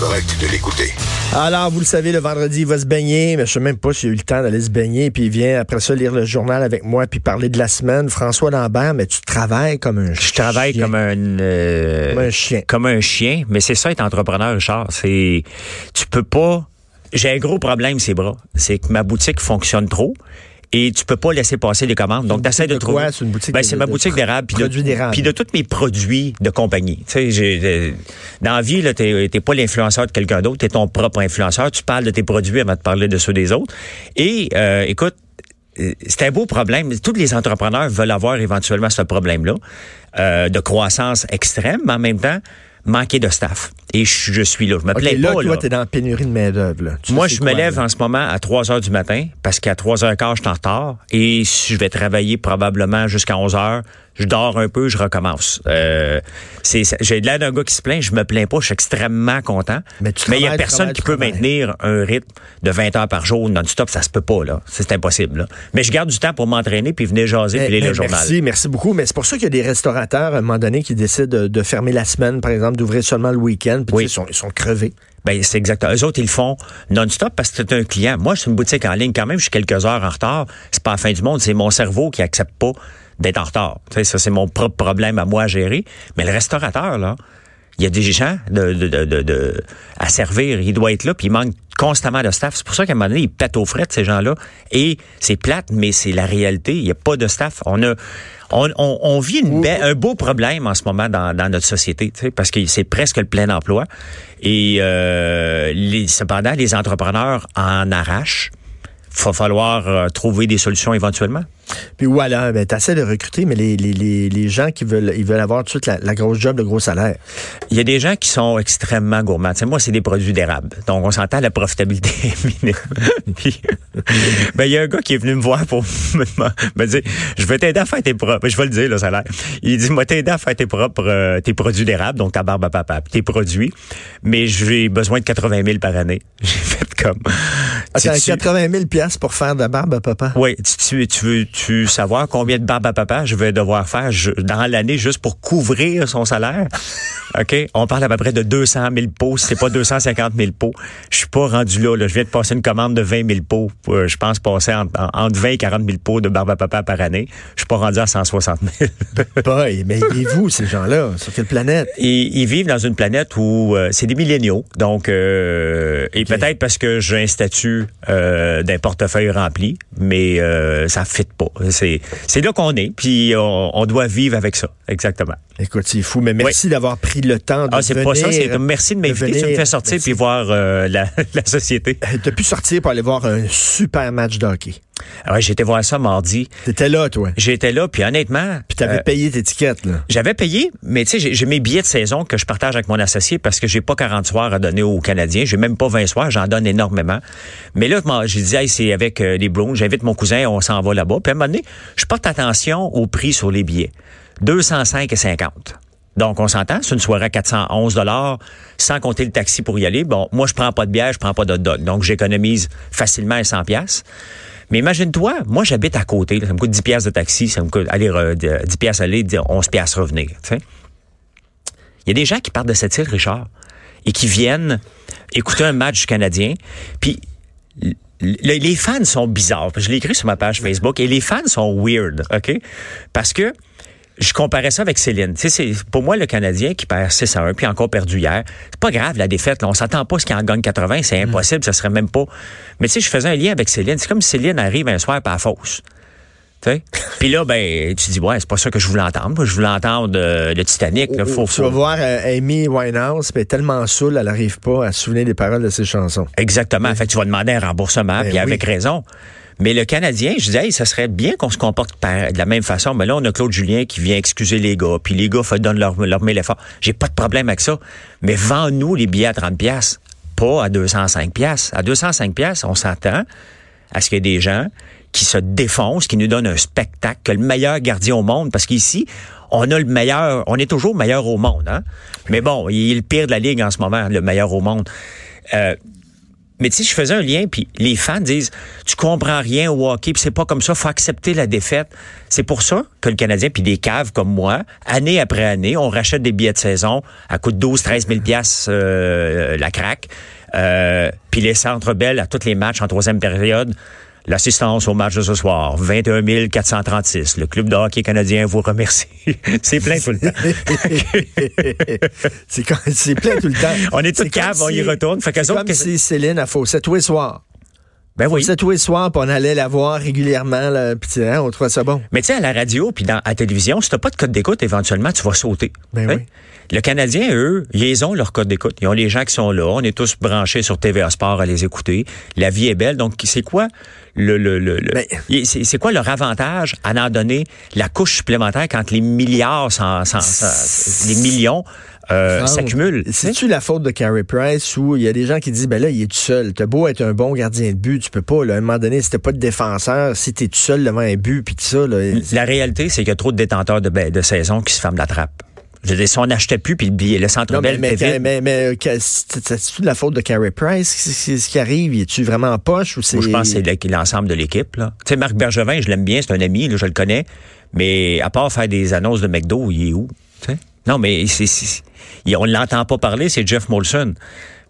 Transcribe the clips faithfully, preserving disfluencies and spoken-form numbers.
Correct de l'écouter. Alors, vous le savez, le vendredi, il va se baigner, mais je sais même pas s'il a eu le temps d'aller se baigner, puis il vient après ça lire le journal avec moi, puis parler de la semaine. François Lambert, mais tu travailles comme un je chien. Je travaille comme un, euh, comme un chien. Comme un chien, mais c'est ça être entrepreneur, Richard. C'est, tu peux pas... J'ai un gros problème, ces bras. C'est que ma boutique fonctionne trop. Et tu peux pas laisser passer les commandes. Donc, t'essaies de, de trouver. Quoi? C'est une boutique ben, de, c'est ma de, boutique d'érable. Puis de, de, de tous mes produits de compagnie. Tu sais, j'ai, de, dans la vie, là, t'es, t'es pas l'influenceur de quelqu'un d'autre. T'es ton propre influenceur. Tu parles de tes produits avant de parler de ceux des autres. Et, euh, écoute, c'est un beau problème. Tous les entrepreneurs veulent avoir éventuellement ce problème-là, euh, de croissance extrême, mais en même temps, manquer de staff. Et je, je suis là. Je me okay, plais là, pas. Là, toi, t'es dans la pénurie de main-d'œuvre. Moi, je quoi, me lève là? En ce moment à trois heures du matin parce qu'à trois heures quinze, je suis en retard et je vais travailler probablement jusqu'à onze heures. Je dors un peu, je recommence. Euh, c'est, j'ai l'air d'un gars qui se plaint. Je me plains pas. Je suis extrêmement content. Mais il y a personne qui peut maintenir un rythme de vingt heures par jour non-stop. Ça se peut pas, là. C'est impossible, là. Mais je garde du temps pour m'entraîner puis venir jaser puis lire le journal. Merci, merci beaucoup. Mais c'est pour ça qu'il y a des restaurateurs, à un moment donné, qui décident de, de fermer la semaine, par exemple, d'ouvrir seulement le week-end. Puis oui. Ils sont, ils sont crevés. Ben, c'est exactement. Eux autres, ils le font non-stop parce que c'est un client. Moi, je suis une boutique en ligne quand même. Je suis quelques heures en retard. C'est pas la fin du monde. C'est mon cerveau qui accepte pas d'être en retard. Tu sais, ça, c'est mon propre problème à moi à gérer. Mais le restaurateur, là, il y a des gens de, de, de, de, de, à servir. Il doit être là puis il manque constamment de staff. C'est pour ça qu'à un moment donné, ils pètent aux frettes, ces gens-là. Et c'est plate, mais c'est la réalité. Il n'y a pas de staff. On a, on, on, on vit une be- un beau problème en ce moment dans, dans notre société, tu sais, parce que c'est presque le plein emploi. Et euh, les, cependant, les entrepreneurs en arrachent. Il va falloir euh, trouver des solutions éventuellement. Puis voilà, ben, t'essaies de recruter, mais les, les, les gens qui veulent ils veulent avoir tout de suite la, la grosse job, le gros salaire. Il y a des gens qui sont extrêmement gourmands. T'sais, moi, c'est des produits d'érable. Donc, on s'entend, la profitabilité est minime. Puis, ben, il y a un gars qui est venu me voir pour me, me dire, je vais t'aider à faire tes propres... Je vais le dire, le salaire. Il dit, moi, t'aider à faire tes propres... Euh, tes produits d'érable, donc ta barbe à papa, tes produits. Mais j'ai besoin de quatre-vingt mille par année. J'ai fait comme... Attends, tu, quatre-vingt mille piastres pour faire de la barbe à papa? Oui, tu, tu veux... Tu savoir combien de barbe à papa je vais devoir faire je, dans l'année juste pour couvrir son salaire? OK? On parle à peu près de deux cent mille pots. Si c'est pas deux cent cinquante mille pots. Je suis pas rendu là, là. Je viens de passer une commande de vingt mille pots. Euh, je pense passer en, en, entre vingt et quarante mille pots de barbe à papa par année. Je suis pas rendu à cent soixante mille. Boy, mais vivez-vous, ces gens-là? Sur quelle planète? Ils, ils vivent dans une planète où euh, c'est des milléniaux. Donc, euh, et okay. Peut-être parce que j'ai un statut euh, d'un portefeuille rempli, mais euh, ça fit pas. C'est, c'est là qu'on est, puis on, on doit vivre avec ça, exactement. Écoute, c'est fou, mais merci oui. d'avoir pris le temps de ah, c'est venir, pas ça, c'est merci de m'inviter, de ça me fait sortir merci. Puis voir euh, la, la société. T'as pu sortir pour aller voir un super match de hockey. Ouais, j'étais voir ça mardi. T'étais là, toi? J'étais là, puis honnêtement... Puis t'avais euh, payé tes tickets, là? J'avais payé, mais tu sais, j'ai, j'ai mes billets de saison que je partage avec mon associé parce que j'ai pas quarante soirs à donner aux Canadiens. J'ai même pas vingt soirs, j'en donne énormément. Mais là, moi, j'ai dit, hey, c'est avec euh, les Browns, j'invite mon cousin, on s'en va là-bas. Puis à un moment donné, je porte attention au prix sur les billets. deux cent cinq cinquante. Donc, on s'entend, c'est une soirée à quatre cent onze dollars sans compter le taxi pour y aller. Bon, moi, je prends pas de bière, je prends pas de dog. Donc, j'économise facilement cent dollars. Mais imagine-toi, moi, j'habite à côté. Là, ça me coûte dix dollars de taxi. Ça me coûte aller, euh, dix dollars aller, onze dollars revenir. T'sais. Il y a des gens qui partent de cette île, Richard, et qui viennent écouter un match du Canadien. Puis, le, les fans sont bizarres. Je l'ai écrit sur ma page Facebook. Et les fans sont weird, OK? Parce que je comparais ça avec Céline. Tu sais, c'est, pour moi, le Canadien qui perd six à un, puis encore perdu hier, c'est pas grave, la défaite. Là, on s'attend pas à ce qu'il en gagne quatre-vingts. C'est impossible. Mmh. Ça serait même pas... Mais tu sais, je faisais un lien avec Céline. C'est comme si Céline arrive un soir par la fosse. Tu sais? Puis là, ben, tu dis, ouais, c'est pas ça que je voulais entendre. Je voulais entendre euh, le Titanic. Là, oh, faut, tu faut... vas voir euh, Amy Winehouse, puis elle est tellement saoule, elle arrive pas à se souvenir des paroles de ses chansons. Exactement. Oui. Fait que tu vas demander un remboursement, ben puis oui. avec raison. Mais le Canadien, je disais, hey, ça serait bien qu'on se comporte par, de la même façon. Mais là, on a Claude Julien qui vient excuser les gars, puis les gars donnent leur, leur mille efforts. J'ai pas de problème avec ça. Mais vends-nous les billets à trente dollars, pas à deux cent cinq dollars. À deux cent cinq dollars, on s'entend à ce qu'il y ait des gens qui se défoncent, qui nous donnent un spectacle, que le meilleur gardien au monde, parce qu'ici, on a le meilleur, on est toujours meilleur au monde. Hein? Mais bon, il est le pire de la Ligue en ce moment, le meilleur au monde. Euh, mais tu sais, je faisais un lien, puis les fans disent, tu comprends rien au hockey, puis c'est pas comme ça, faut accepter la défaite. C'est pour ça que le Canadien, puis des caves comme moi, année après année, on rachète des billets de saison à coût de douze à treize mille dollars euh, la craque, euh, puis les centres belles à tous les matchs en troisième période. L'assistance au match de ce soir, vingt et un mille quatre cent trente-six. Le club de hockey canadien vous remercie. C'est plein tout le temps. c'est, quand, c'est plein tout le temps. On est tout cave, si, on y retourne. Fait c'est comme que... si Céline a faussé tous les soirs. Ben oui. C'était tous les soirs, puis on allait la voir régulièrement, puis hein, on trouvait ça bon. Mais tu sais, à la radio, puis à la télévision, si t'as pas de code d'écoute, éventuellement, tu vas sauter. Ben hein? Oui. Le Canadien, eux, ils ont leur code d'écoute. Ils ont les gens qui sont là. On est tous branchés sur T V A Sports à les écouter. La vie est belle. Donc, c'est quoi le, le, le, le ben, c'est, c'est quoi leur avantage à en donner la couche supplémentaire quand les milliards, sans, sans, sans, les millions Euh, non, s'accumule. C'est-tu la faute de Carey Price où il y a des gens qui disent, ben là, il est tout seul. T'as beau être un bon gardien de but, tu peux pas, là, à un moment donné, si t'as pas de défenseur, si t'es tout seul devant un but, puis tout ça, là... La réalité, c'est qu'il y a trop de détenteurs de, de saison qui se ferment la trappe. Je veux dire, si on n'achetait plus, puis le centre belle était vide. Mais, mais, mais c'est-tu de la faute de Carey Price? C'est, c'est ce qui arrive? Il est-tu vraiment en poche? Ou c'est... Moi, je pense que c'est l'ensemble de l'équipe. Là. Tu sais, Marc Bergevin, je l'aime bien, c'est un ami, là, je le connais, mais à part faire des annonces de McDo, il est où? Tu sais? Non, mais c'est, c'est, on l'entend pas parler, c'est Jeff Molson.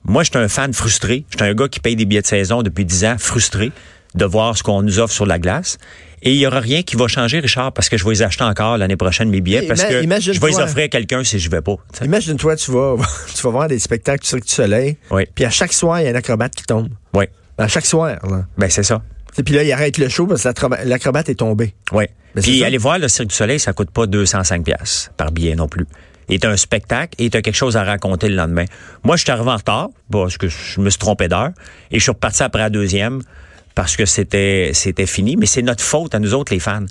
Moi, je suis un fan frustré. Je suis un gars qui paye des billets de saison depuis dix ans, frustré de voir ce qu'on nous offre sur la glace. Et il n'y aura rien qui va changer, Richard, parce que je vais les acheter encore l'année prochaine, mes billets, parce que je vais les offrir à quelqu'un si je vais pas. T'sais. Imagine-toi, tu vas, tu vas voir des spectacles du Cirque du Soleil, oui. Puis à chaque soir, il y a un acrobate qui tombe. Oui. À chaque soir. Là. Ben, c'est ça. Et puis là, il arrête le show parce que l'acrobate, l'acrobate est tombé. Oui. Ben, puis allez voir le Cirque du Soleil, ça coûte pas deux cent cinq dollars par billet non plus. Et t'as un spectacle et t'as quelque chose à raconter le lendemain. Moi, je suis arrivé en retard parce que je me suis trompé d'heure et je suis reparti après la deuxième parce que c'était c'était fini. Mais c'est notre faute à nous autres, les fans.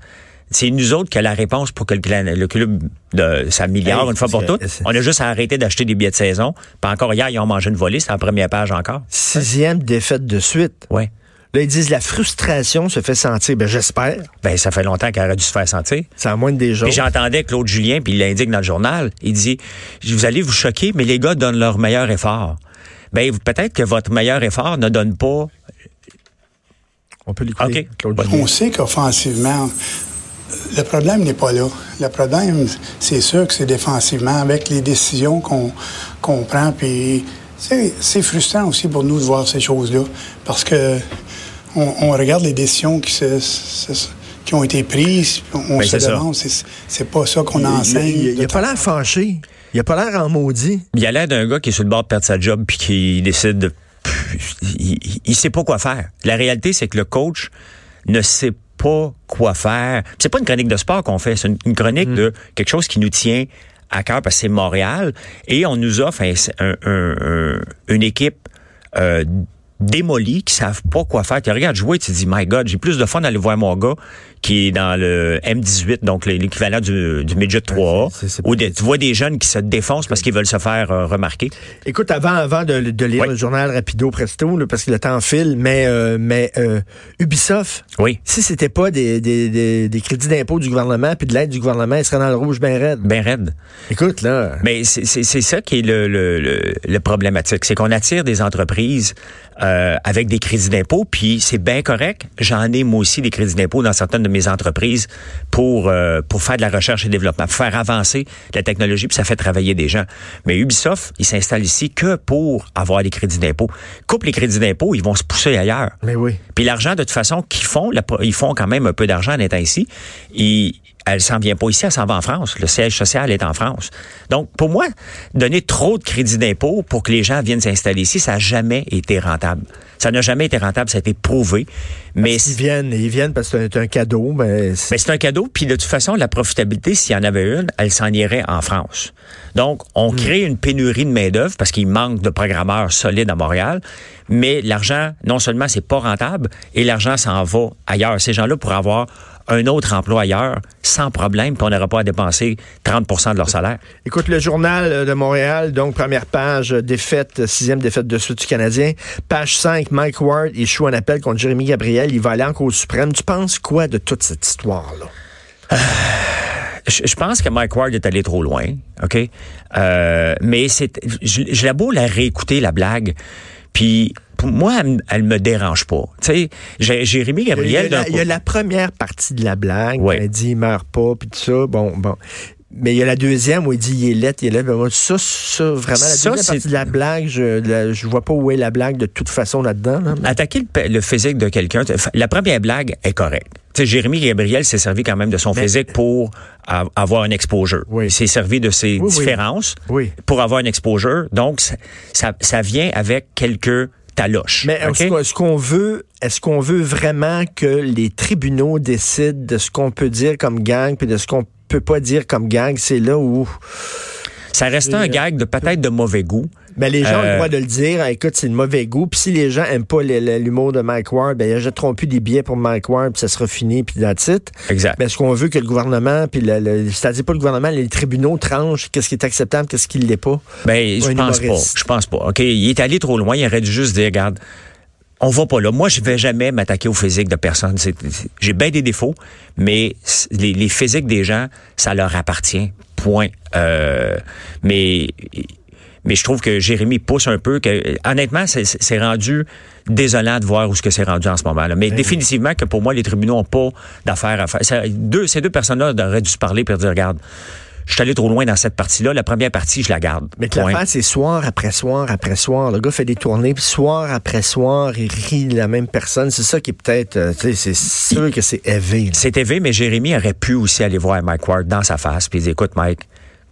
C'est nous autres qui a la réponse pour que le, le club de sa milliard hey, une fois pour toutes. On a juste à arrêter d'acheter des billets de saison. Puis encore hier, ils ont mangé une volée, c'est en première page encore. Sixième défaite de suite. Oui. Là, ils disent la frustration se fait sentir. Ben, j'espère. Ben, ça fait longtemps qu'elle aurait dû se faire sentir. C'est à moins de des gens. Puis j'entendais Claude Julien, puis il l'indique dans le journal. Il dit, vous allez vous choquer, mais les gars donnent leur meilleur effort. Ben, peut-être que votre meilleur effort ne donne pas. On peut l'écouter. Okay. Claude Julien. On sait qu'offensivement, le problème n'est pas là. Le problème, c'est sûr que c'est défensivement, avec les décisions qu'on, qu'on prend. Puis, c'est, c'est frustrant aussi pour nous de voir ces choses-là. Parce que. On, on regarde les décisions qui, se, se, qui ont été prises, on ben se c'est demande, c'est, c'est pas ça qu'on il, enseigne. Il n'a pas l'air fâché, il n'a pas l'air en maudit. Il a l'air d'un gars qui est sur le bord de perdre sa job puis qui décide de... Il ne sait pas quoi faire. La réalité, c'est que le coach ne sait pas quoi faire. C'est pas une chronique de sport qu'on fait, c'est une, une chronique mm. de quelque chose qui nous tient à cœur parce que c'est Montréal et on nous offre un, un, un, un, une équipe... Euh, démolis, qui savent pas quoi faire. Tu regardes jouer, tu te dis, my God, j'ai plus de fun d'aller voir mon gars qui est dans le M dix-huit, donc l'équivalent du, du midget trois A, c'est, c'est, c'est où de, tu vois des jeunes qui se défoncent parce qu'ils veulent se faire euh, remarquer. Écoute, avant avant de, de lire oui. le journal rapido presto, là, parce que le temps file, mais, euh, mais euh, Ubisoft, oui. si c'était pas des, des, des, des crédits d'impôt du gouvernement puis de l'aide du gouvernement, ils seraient dans le rouge bien raide. Bien raide. Écoute, là... Mais c'est, c'est, c'est ça qui est le, le, le, le problématique, c'est qu'on attire des entreprises... Euh, avec des crédits d'impôt, puis c'est bien correct. J'en ai, moi aussi, des crédits d'impôt dans certaines de mes entreprises pour euh, pour faire de la recherche et développement, pour faire avancer la technologie, puis ça fait travailler des gens. Mais Ubisoft, ils s'installent ici que pour avoir des crédits d'impôt. Coupe les crédits d'impôt, ils vont se pousser ailleurs. Mais oui. Puis l'argent, de toute façon, qu'ils font, la, ils font quand même un peu d'argent en étant ici. Ils, elle s'en vient pas ici, elle s'en va en France. Le siège social est en France. Donc, pour moi, donner trop de crédit d'impôt pour que les gens viennent s'installer ici, ça n'a jamais été rentable. Ça n'a jamais été rentable, ça a été prouvé. Mais parce ils viennent, ils viennent parce que c'est un, un cadeau. Mais c'est... mais c'est un cadeau, puis de toute façon, la profitabilité, s'il y en avait une, elle s'en irait en France. Donc, on mmh. crée une pénurie de main-d'œuvre parce qu'il manque de programmeurs solides à Montréal, mais l'argent, non seulement c'est pas rentable, et l'argent s'en va ailleurs. Ces gens-là pourraient avoir un autre emploi ailleurs, sans problème, puis on n'aura pas à dépenser trente pour cent de leur salaire. Écoute, le Journal de Montréal, donc première page, défaite, sixième défaite de suite du Canadien. Page cinq, Mike Ward échoue un appel contre Jérémy Gabriel, il va aller en Cour suprême. Tu penses quoi de toute cette histoire-là? Euh, je, je pense que Mike Ward est allé trop loin, OK? Euh, mais c'est, je, je la beau la réécouter, la blague, puis... moi, elle, elle me dérange pas. Tu sais, Jérémy Gabriel... Il y, a la, il y a la première partie de la blague, ouais. Elle dit « il meurt pas », puis tout ça, bon, bon. Mais il y a la deuxième où il dit « il est laid, il est laid ». Ça, ça, vraiment, la ça, deuxième c'est... partie de la blague, je, la, je vois pas où est la blague de toute façon là-dedans. Là, mais... attaquer le, le physique de quelqu'un, la première blague est correcte. Tu sais, Jérémy Gabriel s'est servi quand même de son mais... physique pour avoir un exposure. Oui. Il s'est servi de ses oui, différences oui. Oui. pour avoir un exposure. Donc, ça, ça, ça vient avec quelques... taloche. Mais okay? est-ce qu'on veut, est-ce qu'on veut vraiment que les tribunaux décident de ce qu'on peut dire comme gang puis de ce qu'on peut pas dire comme gang? C'est là où... ça reste un gag de peut-être de mauvais goût. Mais les gens euh, ont le droit de le dire. Écoute, c'est de mauvais goût. Puis si les gens n'aiment pas le, le, l'humour de Mike Ward, ben ils jetteront plus des billets pour Mike Ward, puis ça sera fini, puis that's it. Exact. Mais est-ce qu'on veut que le gouvernement, puis le, le, c'est-à-dire pas le gouvernement, les tribunaux tranchent qu'est-ce qui est acceptable, qu'est-ce qui ne l'est pas? Ben, je pense humoriste. pas. Je pense pas. OK, il est allé trop loin. Il aurait dû juste dire, regarde, on va pas là. Moi, je vais jamais m'attaquer au physique de personne. C'est, c'est, j'ai bien des défauts, mais les, les physiques des gens, ça leur appartient. Point. Euh, mais mais je trouve que Jérémy pousse un peu. Que, honnêtement, c'est, c'est rendu désolant de voir où ce que c'est rendu en ce moment. Là. Mais oui. définitivement que pour moi, les tribunaux n'ont pas d'affaires à faire. Ça, deux, ces deux personnes-là auraient dû se parler et dire, regarde, je suis allé trop loin dans cette partie-là. La première partie, je la garde. Mais que l'affaire, c'est soir après soir après soir. Le gars fait des tournées, puis soir après soir, il rit de la même personne. C'est ça qui est peut-être... Euh, c'est sûr il, que c'est éveillé. C'est éveillé, mais Jérémy aurait pu aussi aller voir Mike Ward dans sa face, puis il dit, écoute, Mike,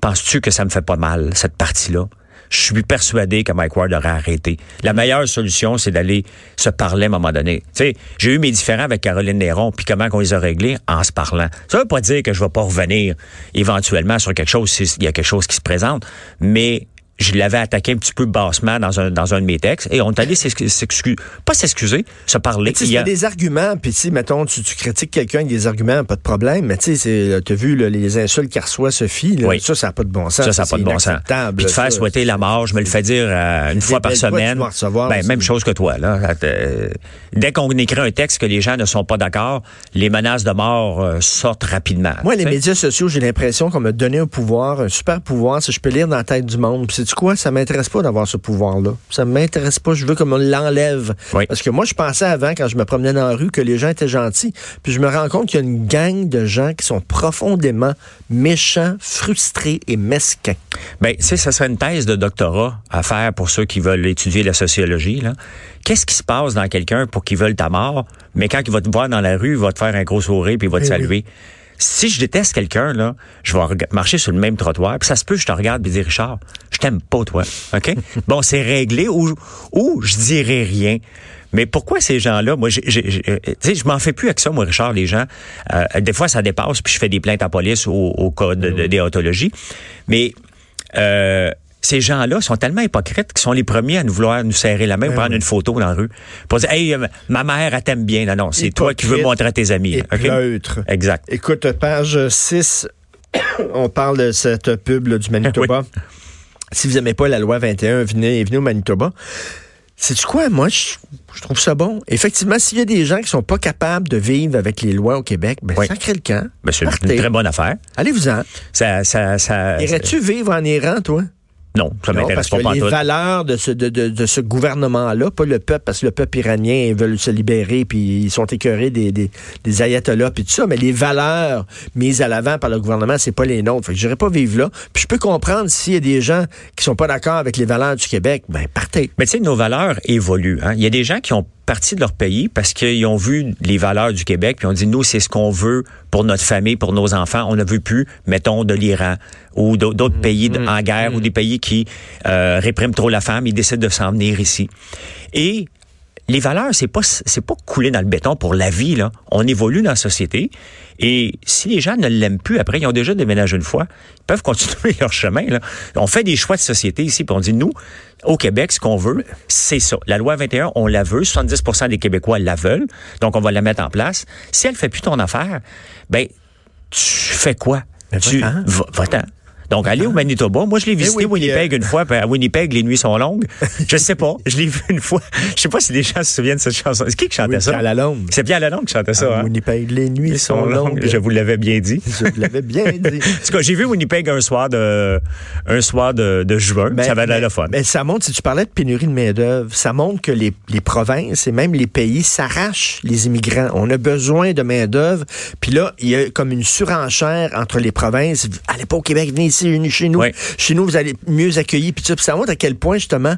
penses-tu que ça me fait pas mal, cette partie-là? Je suis persuadé que Mike Ward aurait arrêté. La meilleure solution, c'est d'aller se parler à un moment donné. Tu sais, j'ai eu mes différends avec Caroline Néron, puis comment qu'on les a réglés? En se parlant. Ça veut pas dire que je vais pas revenir éventuellement sur quelque chose s'il y a quelque chose qui se présente, mais je l'avais attaqué un petit peu bassement dans un, dans un de mes textes, et on est allé s'excuser, pas s'excuser, se parler. Tu sais, il y a des arguments, puis si, mettons, tu, tu critiques quelqu'un avec des arguments, pas de problème, mais tu sais, t'as vu là, les insultes qu'elle reçoit, Sophie, là, oui. ça, ça n'a pas de bon sens. Ça, ça n'a pas de bon sens. Puis te faire souhaiter c'est... la mort, je me le fais dire euh, une c'est fois par semaine. Quoi, recevoir, ben, même chose que toi, là. Euh, dès qu'on écrit un texte que les gens ne sont pas d'accord, les menaces de mort euh, sortent rapidement. Moi, t'sais? Les médias sociaux, j'ai l'impression qu'on m'a donné un pouvoir, un super pouvoir, si je peux lire dans la tête du monde, pis c'est-tu quoi? Ça m'intéresse pas d'avoir ce pouvoir-là. Ça m'intéresse pas. Je veux qu'on l'enlève. Oui. Parce que moi, je pensais avant, quand je me promenais dans la rue, que les gens étaient gentils. Puis je me rends compte qu'il y a une gang de gens qui sont profondément méchants, frustrés et mesquins. Bien, tu sais, ça serait une thèse de doctorat à faire pour ceux qui veulent étudier la sociologie, là. Qu'est-ce qui se passe dans quelqu'un pour qu'il veuille ta mort, mais quand il va te voir dans la rue, il va te faire un gros sourire puis il va te oui, saluer? Oui. Si je déteste quelqu'un, là, je vais marcher sur le même trottoir, puis ça se peut que je te regarde et dis, Richard, je t'aime pas, toi. OK? Bon, c'est réglé ou, ou je dirai rien. Mais pourquoi ces gens-là, moi, j'ai, j'ai, j'ai, tu sais, je m'en fais plus avec ça, moi, Richard, les gens. Euh, des fois, ça dépasse, puis je fais des plaintes à police au, au code de, de déontologie. Mais euh, ces gens-là sont tellement hypocrites qu'ils sont les premiers à nous vouloir nous serrer la main, oui, prendre oui. une photo dans la rue. Pour dire, hey, ma mère, elle t'aime bien. Non, non, c'est hypocrite, toi qui veux montrer à tes amis. Et okay? Pleutre. Exact. Écoute, page six, on parle de cette pub là, du Manitoba. Oui. Si vous n'aimez pas la loi vingt et un, venez, venez au Manitoba. C'est-tu quoi? Moi, je, je trouve ça bon. Effectivement, s'il y a des gens qui sont pas capables de vivre avec les lois au Québec, ben, oui. ça crée le camp. Ben, c'est partez. Une très bonne affaire. Allez-vous-en. Ça, ça, ça, Irais-tu ça... vivre en Iran, toi? Non, ça m'intéresse non, parce pas. Parce que les valeurs de ce, de, de, de ce gouvernement-là, pas le peuple, parce que le peuple iranien, ils veulent se libérer, puis ils sont écœurés des, des, des ayatollahs, puis tout ça, mais les valeurs mises à l'avant par le gouvernement, c'est pas les nôtres. Fait que j'irai pas vivre là. Puis je peux comprendre s'il y a des gens qui sont pas d'accord avec les valeurs du Québec, ben partez. Mais tu sais, nos valeurs évoluent. Hein? Il y a des gens qui ont partis de leur pays parce qu'ils ont vu les valeurs du Québec puis on dit nous c'est ce qu'on veut pour notre famille, pour nos enfants. On ne veut plus, mettons, de l'Iran ou d'autres mmh, pays mmh, en guerre mmh. ou des pays qui euh, répriment trop la femme. Ils décident de s'en venir ici. Et les valeurs, c'est pas c'est pas coulé dans le béton pour la vie là. On évolue dans la société et si les gens ne l'aiment plus après, ils ont déjà déménagé une fois, ils peuvent continuer leur chemin là. On fait des choix de société ici, puis on dit nous au Québec ce qu'on veut, c'est ça. La loi vingt et un, on la veut, soixante-dix pour cent des Québécois la veulent, donc on va la mettre en place. Si elle fait plus ton affaire, ben tu fais quoi? Mais tu va-t'en. va-t'en. Donc, aller au Manitoba. Moi, je l'ai visité Winnipeg euh... une fois. À Winnipeg, les nuits sont longues. Je sais pas. Je l'ai vu une fois. Je sais pas si des gens se souviennent de cette chanson. C'est qui qui chantait oui, ça? Pierre Lalonde. C'est Pierre Lalonde qui chantait ça. À hein? Winnipeg, les nuits les sont longues. longues. Je vous l'avais bien dit. Je vous l'avais bien dit. En tout cas, j'ai vu Winnipeg un soir de, un soir de, de juin. Ben, ça avait l'air le fun. Ben, ça montre, si tu parlais de pénurie de main-d'œuvre, ça montre que les, les provinces et même les pays s'arrachent les immigrants. On a besoin de main-d'œuvre. Puis là, il y a comme une surenchère entre les provinces. Allez pas au Québec, venez ici. Chez nous, oui. chez nous, vous allez mieux accueillir. Puis ça, ça montre à quel point, justement,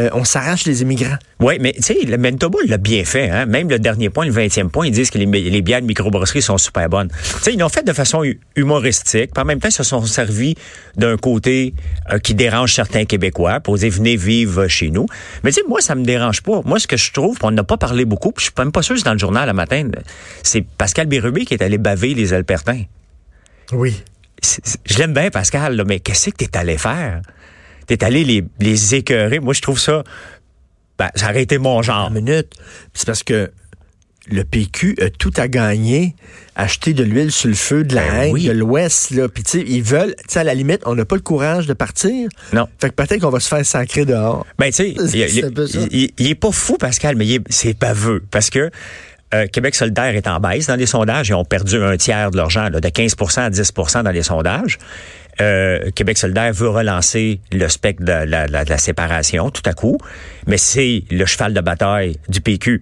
euh, on s'arrache les immigrants. Oui, mais tu sais, le Manitoba l'a bien fait. Hein? Même le dernier point, le vingtième point, ils disent que les, les bières de microbrasserie sont super bonnes. Tu sais, ils l'ont fait de façon humoristique. Puis en même temps, ils se sont servis d'un côté euh, qui dérange certains Québécois pour dire, venez vivre chez nous. Mais tu sais, moi, ça me dérange pas. Moi, ce que je trouve, on n'a pas parlé beaucoup, puis je suis même pas sûr que c'est dans le journal le matin, c'est Pascal Bérubé qui est allé baver les Albertains. Oui. Je l'aime bien, Pascal, là, mais qu'est-ce que t'es allé faire? T'es allé les, les écœurer. Moi, je trouve ça... Ben, ça aurait été mon genre. Une minute. C'est parce que le P Q a tout à gagner, acheter de l'huile sur le feu de la ben haine, oui. de l'Ouest. Là. Puis, tu sais, ils veulent... Tu sais, à la limite, on n'a pas le courage de partir. Non. Fait que peut-être qu'on va se faire sacrer dehors. Ben, tu sais, il, il est pas fou, Pascal, mais il est, c'est baveux. Parce que... Euh, Québec solidaire est en baisse dans les sondages. Ils ont perdu un tiers de leur gens, là, de quinze pour cent à dix pour cent dans les sondages. Euh, Québec solidaire veut relancer le spectre de la, de, la, de la séparation tout à coup, mais c'est le cheval de bataille du P Q.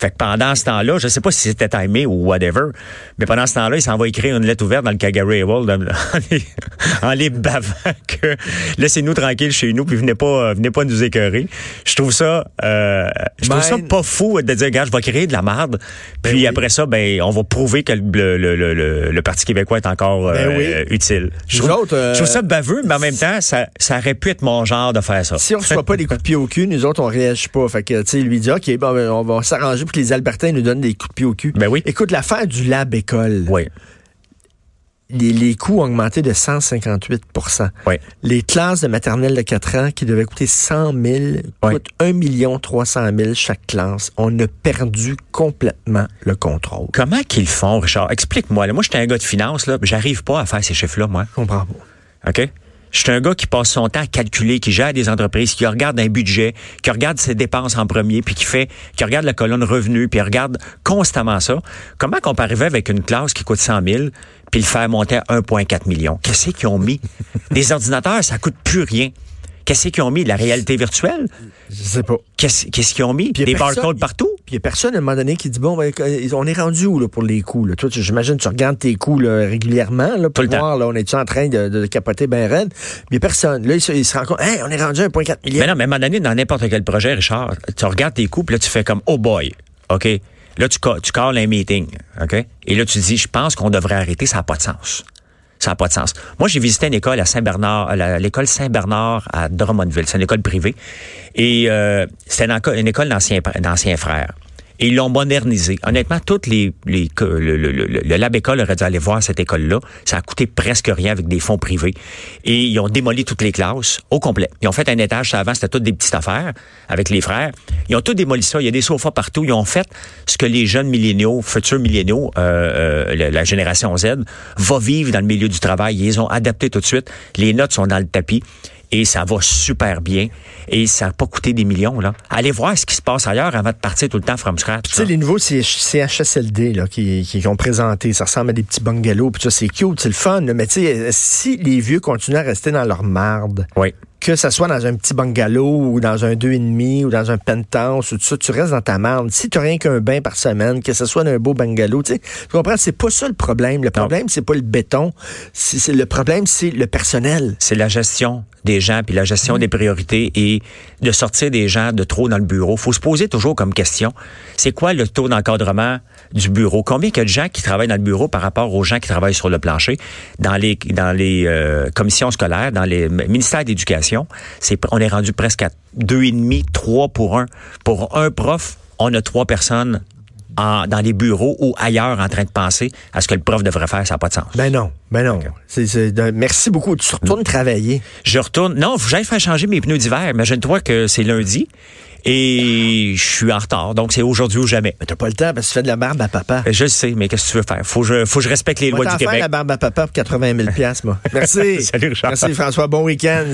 Fait que pendant ce temps-là, je sais pas si c'était timé ou whatever, mais pendant ce temps-là, il s'en va écrire une lettre ouverte dans le Calgary Herald en les, en les bavant que laissez-nous tranquilles chez nous puis venez pas venez pas nous écœurer. Je trouve ça euh, je ben, trouve ça pas fou de dire regarde, je vais créer de la merde puis ben oui. après ça ben on va prouver que le le le, le, le Parti québécois est encore ben euh, oui. utile. Je trouve, autres, euh, je trouve ça baveux, mais en même temps ça ça aurait pu être mon genre de faire ça. Si on reçoit pas des coups de pied au cul, nous autres on réagit pas. Fait que tu sais lui dit OK, bon, ben, on va s'arranger. Que les Albertains nous donnent des coups de pied au cul. Ben oui. Écoute, l'affaire du lab école. Oui. Les, les coûts ont augmenté de cent cinquante-huit pour cent. Oui. Les classes de maternelle de quatre ans qui devaient coûter cent mille oui. coûtent un million trois cent mille chaque classe. On a perdu complètement le contrôle. Comment qu'ils font, Richard? Explique-moi. Là, moi, j'étais un gars de finance, là, j'arrive pas à faire ces chiffres-là, moi. Je comprends pas. OK? Je suis un gars qui passe son temps à calculer, qui gère des entreprises, qui regarde un budget, qui regarde ses dépenses en premier, puis qui fait, qui regarde la colonne revenus, puis regarde constamment ça. Comment qu'on peut arriver avec une classe qui coûte cent mille, puis le faire monter à un virgule quatre million? Qu'est-ce qu'ils ont mis? Des ordinateurs, ça coûte plus rien. Qu'est-ce qu'ils ont mis? De la réalité virtuelle? Je sais pas. Qu'est-ce, qu'est-ce qu'ils ont mis? Des barcodes partout? Puis il n'y a personne, à un moment donné, qui dit, bon, ben, on est rendu où là, pour les coûts? Là? Toi, tu, j'imagine tu regardes tes coûts là, régulièrement là, pour voir, là, on est-tu en train de, de capoter ben raide? Mais personne. Là, il se, il se rend compte, hey, on est rendu à un virgule quatre million. Mais non, mais à un moment donné, dans n'importe quel projet, Richard, tu regardes tes coûts, puis là, tu fais comme, oh boy, OK? Là, tu, tu calls un meeting, OK? Et là, tu dis, je pense qu'on devrait arrêter, ça n'a pas de sens. Ça n'a pas de sens. Moi, j'ai visité une école à Saint-Bernard, la, l'école Saint-Bernard à Drummondville. C'est une école privée. Et euh, c'était une, une école d'anciens, d'anciens frères. Et ils l'ont modernisée. Honnêtement, toutes les, les le, le, le, le lab école aurait dû aller voir cette école-là. Ça a coûté presque rien avec des fonds privés. Et ils ont démoli toutes les classes au complet. Ils ont fait un étage. Ça, avant, c'était toutes des petites affaires avec les frères. Ils ont tout démoli ça. Il y a des sofas partout. Ils ont fait ce que les jeunes milléniaux, futurs milléniaux, euh, euh, la génération Z, va vivre dans le milieu du travail. Ils les ont adapté tout de suite. Les notes sont dans le tapis. Et ça va super bien. Et ça n'a pas coûté des millions, là. Allez voir ce qui se passe ailleurs avant de partir tout le temps from scratch. Tu sais, les nouveaux C H S L D, là, qui, qui ont présenté, ça ressemble à des petits bungalows, puis ça, c'est cute, c'est le fun, là. Mais tu sais, si les vieux continuent à rester dans leur marde, oui. que ça soit dans un petit bungalow, ou dans un deux et demi, ou dans un penthouse, ou tout ça, tu restes dans ta marde. Si tu n'as rien qu'un bain par semaine, que ce soit dans un beau bungalow, tu sais, tu comprends, c'est pas ça le problème. Le problème, non. c'est pas le béton. C'est, c'est, le problème, c'est le personnel. C'est la gestion des gens puis la gestion mmh. des priorités et de sortir des gens de trop dans le bureau. Faut se poser toujours comme question, c'est quoi le taux d'encadrement du bureau? Combien il y a de gens qui travaillent dans le bureau par rapport aux gens qui travaillent sur le plancher? Dans les dans les euh, commissions scolaires, dans les ministères d'éducation, c'est on est rendu presque à deux et demi, trois pour un. Pour un prof, on a trois personnes En, dans les bureaux ou ailleurs en train de penser à ce que le prof devrait faire, ça n'a pas de sens. Ben non, ben non. Okay. C'est, c'est, merci beaucoup. Tu retournes oui. travailler. Je retourne. Non, faut que j'aille faire changer mes pneus d'hiver. Imagine-toi que c'est lundi et je suis en retard. Donc, c'est aujourd'hui ou jamais. Mais t'as pas le temps parce que tu fais de la barbe à papa. Je le sais, mais qu'est-ce que tu veux faire? Faut que je, faut que je respecte les moi lois du Québec. Je vais t'en faire la barbe à papa pour quatre-vingt mille dollars moi. Merci. Salut Richard. Merci François. Bon week-end.